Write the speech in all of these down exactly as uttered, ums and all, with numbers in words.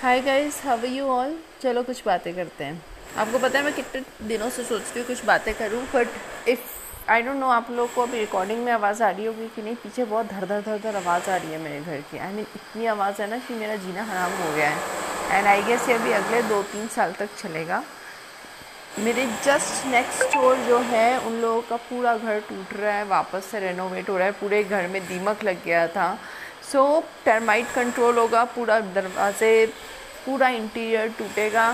Hi guys, how are you all. चलो कुछ बातें करते हैं। आपको पता है मैं कितने दिनों से सोचती हूँ कुछ बातें करूँ, but if I don't know आप लोग को अभी रिकॉर्डिंग में आवाज़ आ रही होगी कि नहीं। पीछे बहुत धर धर धर धर आवाज़ आ रही है मेरे घर की। आई मीन इतनी आवाज़ है ना कि मेरा जीना हराम हो गया है। एंड आई गेस ये अभी अगले दो तीन साल तक चलेगा। मेरे जस्ट नेक्स्ट डोर जो है उन लोगों का पूरा घर टूट रहा है, वापस से रेनोवेट हो रहा है। पूरे घर में दीमक लग गया था। सो टर्माइट कंट्रोल होगा, पूरा दरवाजे पूरा इंटीरियर टूटेगा।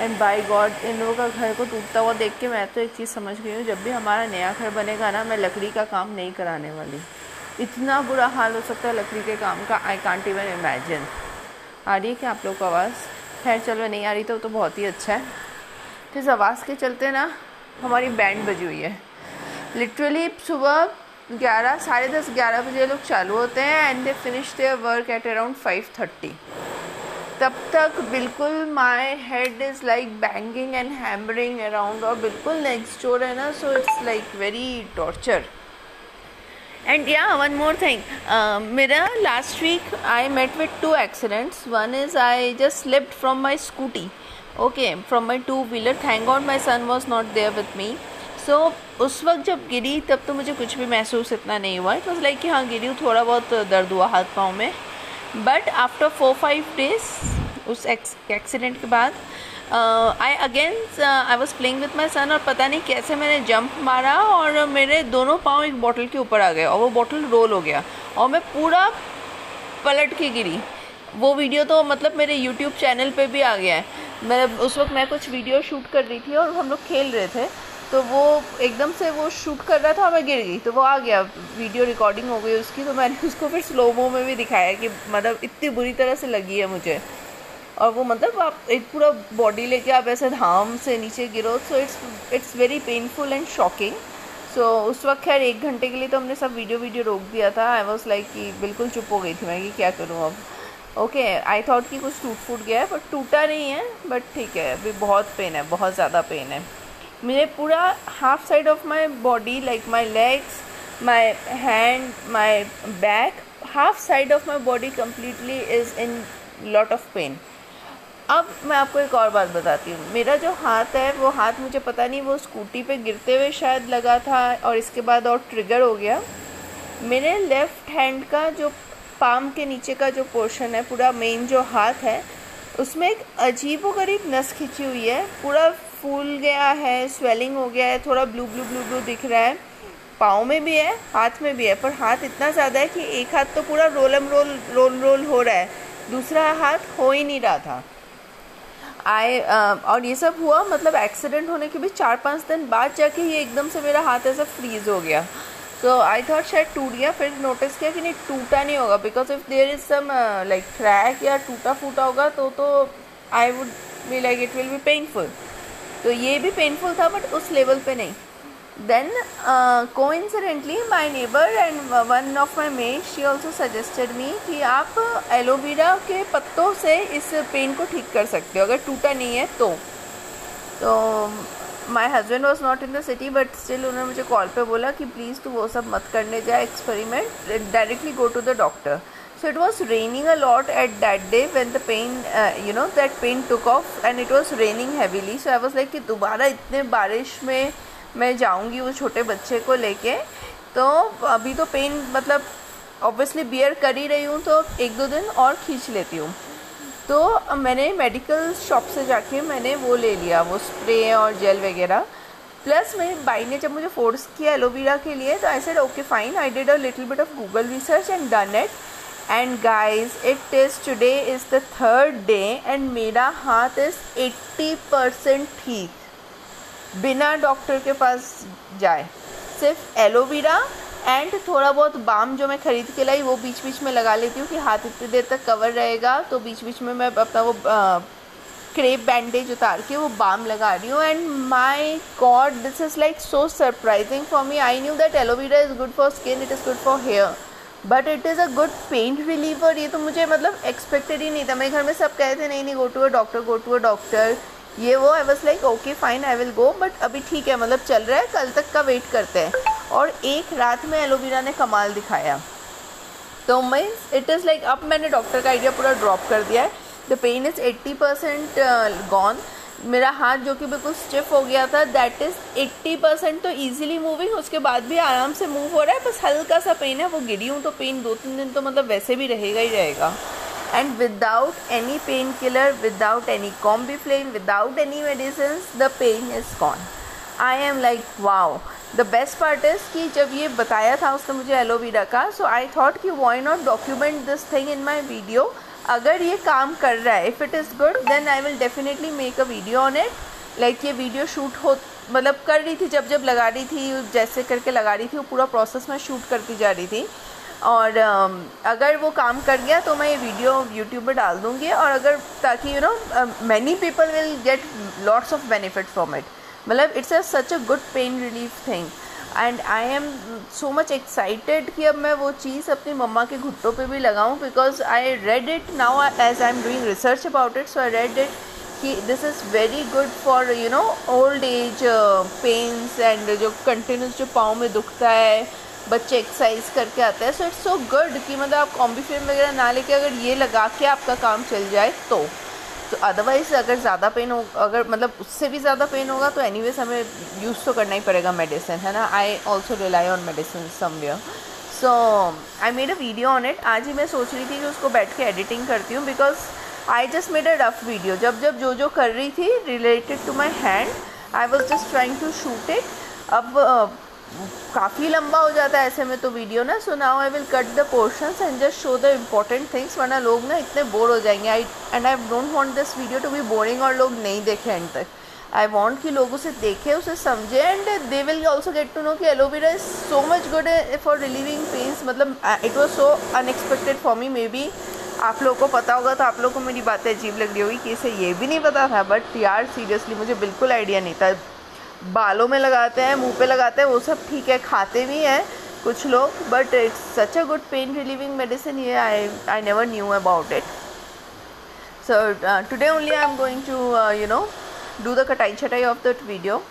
एंड बाय गॉड, इन लोगों का घर को टूटता हुआ देख के मैं तो एक चीज़ समझ गई हूँ, जब भी हमारा नया घर बनेगा ना, मैं लकड़ी का काम नहीं कराने वाली। इतना बुरा हाल हो सकता है लकड़ी के काम का, आई कांट इवन इमेजिन। आ रही है क्या आप लोग को आवाज़? खैर चलो, नहीं आ रही तो, तो बहुत ही अच्छा है। इस आवाज़ के चलते ना हमारी बैंड बजी हुई है। लिटरली सुबह ग्यारह साढ़े दस ग्यारह बजे लोग चालू होते हैं and they finish their work at around five thirty. तब तक बिल्कुल my head is like banging and hammering around, और बिल्कुल नेक्स्ट डोर है ना, so it's like very torture. And yeah one more thing, मेरा last week I met with two accidents. One is I just slipped from my scooty, okay, from my two wheeler. Thank God my son was not there with me. So उस वक्त जब गिरी तब तो मुझे कुछ भी महसूस इतना नहीं हुआ। इट वॉज लाइक कि हाँ गिरी, थोड़ा बहुत दर्द हुआ हाथ पाँव में, but after four five days उस एक्सीडेंट के बाद I again I was playing with my son, और पता नहीं कैसे मैंने जंप मारा और मेरे दोनों पाँव एक बॉटल के ऊपर आ गए और वो बॉटल रोल हो गया और मैं पूरा पलट के गिरी। वो वीडियो तो मतलब मेरे यूट्यूब चैनल पे भी आ गया है। मैं उस वक्त मैं कुछ वीडियो शूट कर रही थी और हम लोग खेल रहे थे, तो वो एकदम से वो शूट कर रहा था और मैं गिर गई, तो वो आ गया, वीडियो रिकॉर्डिंग हो गई उसकी। तो मैंने उसको फिर स्लोमो में भी दिखाया कि मतलब इतनी बुरी तरह से लगी है मुझे, और वो मतलब आप एक पूरा बॉडी लेके आप ऐसे धाम से नीचे गिरो। So it's it's very painful and shocking. So उस वक्त खैर एक घंटे के लिए तो हमने सब वीडियो वीडियो रोक दिया था। आई वॉज लाइक कि बिल्कुल चुप हो गई थी मैं कि क्या करूँ अब। ओके, आई थॉट कि कुछ टूट फूट गया है, बट टूटा नहीं है, बट ठीक है, अभी बहुत पेन है, बहुत ज़्यादा पेन है। मेरे पूरा half side of my body, like my legs, my hand, my back, half side of my body completely is in lot of pain. अब मैं आपको एक और बात बताती हूँ। मेरा जो हाथ है, वो हाथ मुझे पता नहीं वो स्कूटी पे गिरते हुए शायद लगा था और इसके बाद और ट्रिगर हो गया। मेरे लेफ़्ट हैंड का जो पाम के नीचे का जो पोर्शन है, पूरा मेन जो हाथ है, उसमें एक अजीबोगरीब नस खिंची हुई है, पूरा फूल गया है, स्वेलिंग हो गया है, थोड़ा ब्लू ब्लू ब्लू ब्लू दिख रहा है। पाँव में भी है, हाथ में भी है, पर हाथ इतना ज़्यादा है कि एक हाथ तो पूरा रोलम रोल रोल रोल हो रहा है, दूसरा हाथ हो ही नहीं रहा था। आई uh, और ये सब हुआ मतलब एक्सीडेंट होने के भी चार पाँच दिन बाद जाके ये एकदम से मेरा हाथ ऐसा फ्रीज़ हो गया। तो आई थॉट शायद टूट गया, फिर नोटिस किया कि नहीं टूटा नहीं होगा, because if there is some like crack या टूटा फूटा होगा तो तो I would be like it will be painful. तो ये भी पेनफुल था बट उस लेवल पे नहीं। Then coincidentally my neighbour and one of my maid, she also suggested me कि आप एलोवेरा के पत्तों से इस पेन को ठीक कर सकते हो अगर टूटा नहीं है तो। तो my husband was not in the city, but still उन्होंने मुझे कॉल पे बोला कि प्लीज़ तू वो सब मत करने जाए experiment, directly go to the doctor. So it was raining a lot at that day when the pain, you know, that pain took off and it was raining heavily. So I was like कि दोबारा इतने बारिश में मैं जाऊँगी वो छोटे बच्चे को लेके, तो अभी तो पेन मतलब ऑब्वियसली बियर कर ही रही हूँ, तो एक दो दिन और खींच लेती हूँ। तो मैंने मेडिकल शॉप से जाके मैंने वो ले लिया, वो स्प्रे और जेल वगैरह। प्लस मेरी बाई ने जब मुझे फोर्स किया एलोवेरा के लिए, तो I said okay fine. I did a little bit of Google research and done it, and guys it is today is the third day and मेरा हाथ इज़ एटी परसेंट ठीक, बिना डॉक्टर के पास जाए। सिर्फ एलोवेरा एंड थोड़ा बहुत balm जो मैं ख़रीद के लाई वो बीच बीच में लगा लेती हूँ कि हाथ इतनी देर तक कवर रहेगा, तो बीच बीच में मैं अपना वो क्रेप बैंडेज उतार के वो बाम लगा रही हूँ। And my God, this is like so surprising for me. I knew that aloe vera is good for skin, it is good for hair, but it is a good pain reliever. ये तो मुझे मतलब expected ही नहीं था। मेरे घर में सब कहे थे नहीं नहीं go to a doctor, go to a doctor, ये वो। I was like okay fine, I will go, but अभी ठीक है, मतलब चल रहा है, कल तक का वेट करते हैं। और एक रात में एलोवेरा ने कमाल दिखाया। तो मीन्स इट इज़ लाइक अब मैंने डॉक्टर का आइडिया पूरा ड्रॉप कर दिया है। The pain is eighty percent gone. मेरा हाथ जो कि बिल्कुल स्टिफ हो गया था, दैट इज़ एट्टी परसेंट तो ईजिली मूविंग, उसके बाद भी आराम से मूव हो रहा है, बस हल्का सा पेन है. वो गिरी हूँ तो पेन दो तीन दिन तो मतलब वैसे भी रहेगा ही रहेगा. And without any pain killer, without any Combiflam, without any medicine, the pain is gone. I am like wow. The best part is कि जब ये बताया था उसने मुझे एलोवेरा का, सो आई थॉट कि why not document this thing in my video. अगर ये काम कर रहा है, if it is good then I will definitely make a video on it. Like ये वीडियो शूट हो मतलब कर रही थी, जब जब लगा रही थी जैसे करके लगा रही थी, वो पूरा प्रोसेस में शूट करती जा रही थी. और uh, अगर वो काम कर गया तो मैं ये वीडियो यूट्यूब पर डाल दूँगी. और अगर ताकि you know many people will get lots of benefit from it. मतलब it's a such a good pain relief thing. And I am so much excited कि अब मैं वो चीज़ अपनी मम्मा के घुटनों पे भी लगाऊं, because I read it now as I am doing research about it. So I read it कि this is very good for you know old age pains and जो कंटिन्यूस जो पाँव में दुखता है, बच्चे एक्सरसाइज करके आते हैं. सो इट्स सो गुड कि मतलब आप कॉम्बीफ्लेम वगैरह ना लेके अगर ये लगा के आपका काम चल जाए तो. तो अदरवाइज़ अगर ज़्यादा पेन हो, अगर मतलब उससे भी ज़्यादा पेन होगा तो एनीवेज हमें यूज़ तो करना ही पड़ेगा मेडिसिन, है ना. I also rely on medicine somewhere. So I made a video on it. आज ही मैं सोच रही थी कि उसको बैठ के एडिटिंग करती हूँ, because I just made a rough video. जब जब जो जो कर रही थी related to my hand, I was just trying to shoot it. अब uh, काफ़ी लंबा हो जाता है ऐसे में तो वीडियो ना. So now I will cut the portions and just show the important things, वरना लोग ना इतने बोर हो जाएंगे. I and I don't want this video to be boring और लोग नहीं देखें एंड तक. आई वांट कि लोग उसे देखें, उसे समझें, and they will also get to know कि aloe vera is so much good for relieving pains. मतलब it was so unexpected for me. Maybe आप लोगों को पता होगा तो आप लोगों को मेरी बातें अजीब लग रही होगी कि इसे ये भी नहीं पता था, बट यार सीरियसली मुझे बिल्कुल आइडिया नहीं था. बालों में लगाते हैं, मुंह पे लगाते हैं, वो सब ठीक है, खाते भी हैं कुछ लोग, but it's such a good pain relieving medicine. ये I I never knew about it. So today only I am going to you know do the कटाई छटाई of that video.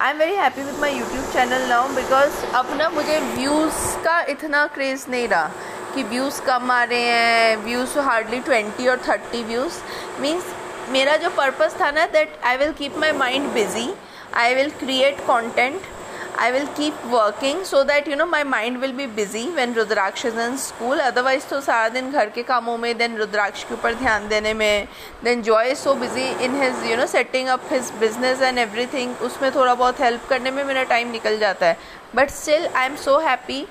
I am very happy with my YouTube channel now, because अब ना मुझे views का इतना craze नहीं रहा कि व्यूज़ कम आ रहे हैं. व्यूज़ हार्डली ट्वेंटी और थर्टी व्यूज़. मीन्स मेरा जो पर्पज़ था ना, that I will keep my mind busy, I will create content, I will keep working so that you know my mind will be busy when Rudraksh is in school. Otherwise तो सारा दिन घर के कामों में, then Rudraksh के ऊपर ध्यान देने में, then Joy is so busy in his you know setting up his business and everything, उसमें थोड़ा बहुत help करने में मेरा time निकल जाता है. But still I am so happy.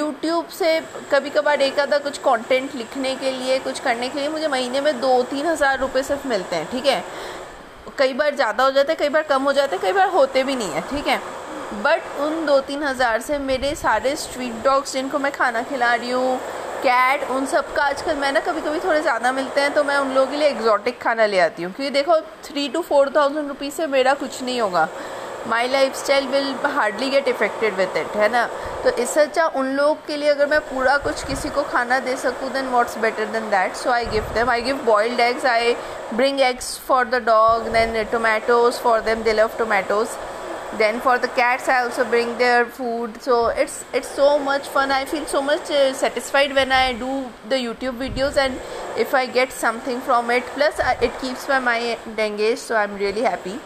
YouTube से कभी कभार एक आधा कुछ कॉन्टेंट लिखने के लिए, कुछ करने के लिए मुझे महीने में दो तीन हज़ार रुपये सिर्फ मिलते हैं, ठीक है. कई बार ज़्यादा हो जाते हैं, कई बार कम हो जाते हैं, कई बार होते भी नहीं है, ठीक है. बट उन दो तीन हज़ार से मेरे सारे स्ट्रीट डॉग्स जिनको मैं खाना खिला रही हूँ, कैट, उन सब का आजकल मैं ना कभी कभी थोड़े ज़्यादा मिलते हैं तो मैं उन लोगों के लिए एग्जॉटिक खाना ले आती हूँ. क्योंकि देखो three two four thousand rupees से मेरा कुछ नहीं होगा. My lifestyle will hardly get affected with it, है ना. तो इससे अच्छा उन लोगों के लिए अगर मैं पूरा कुछ किसी को खाना दे सकूँ, then what's better than that. So I give them, I give boiled eggs, I bring eggs for the dog, then tomatoes for them, they love tomatoes. Then for the cats I also bring their food. So it's it's so much fun. I feel so much satisfied when I do the YouTube videos and if I get something from it. Plus it keeps my mind engage. So I am really happy.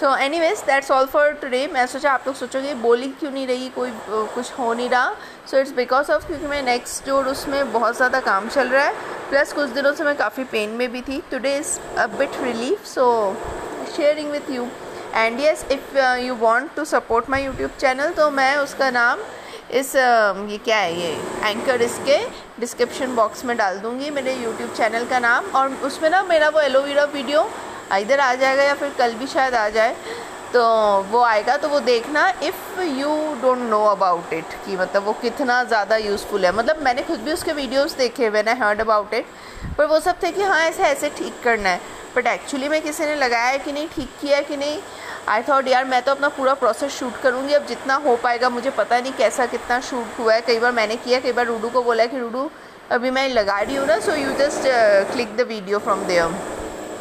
So anyways that's all for today. मैं सोचा आप लोग सोचोगे बोली क्यों नहीं रही, कोई कुछ हो नहीं रहा. सो इट्स बिकॉज ऑफ क्योंकि मैं नेक्स्ट जोड़ उसमें बहुत ज़्यादा काम चल रहा है, प्लस कुछ दिनों से मैं काफ़ी पेन में भी थी. Today is a bit relief, so sharing with you. And yes, if you want to support my YouTube channel तो मैं उसका नाम इस ये क्या है ये एंकर इसके डिस्क्रिप्शन बॉक्स में डाल दूँगी, मेरे यूट्यूब चैनल का नाम. और उसमें ना मेरा वो एलोवेरा वीडियो इधर आ जाएगा या फिर कल भी शायद आ जाए, तो वो आएगा तो वो देखना. If you don't know about it कि मतलब वो कितना ज़्यादा यूज़फुल है. मतलब मैंने खुद भी उसके वीडियोस देखे when I heard about it, पर वो सब थे कि हाँ ऐसे ऐसे ठीक करना है, बट एक्चुअली में किसी ने लगाया है कि नहीं, ठीक किया है कि नहीं. आई थॉट यार मैं तो अपना पूरा प्रोसेस शूट करूँगी. अब जितना हो पाएगा, मुझे पता नहीं कैसा कितना शूट हुआ है. कई बार मैंने किया, कई बार रूडू को बोला कि रूडू अभी मैं लगा रही हूँ ना, so you just click the video from there.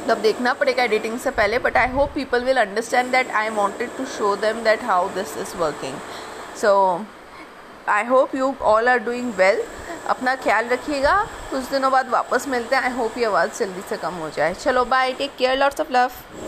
तब देखना पड़ेगा एडिटिंग से पहले, but I hope people will understand that I wanted to show them that how this is working. So I hope you all are doing well. अपना ख्याल रखिएगा। कुछ दिनों बाद वापस मिलते हैं। आई होप ये आवाज़ जल्दी से कम हो जाए। चलो bye, take care, lots of love.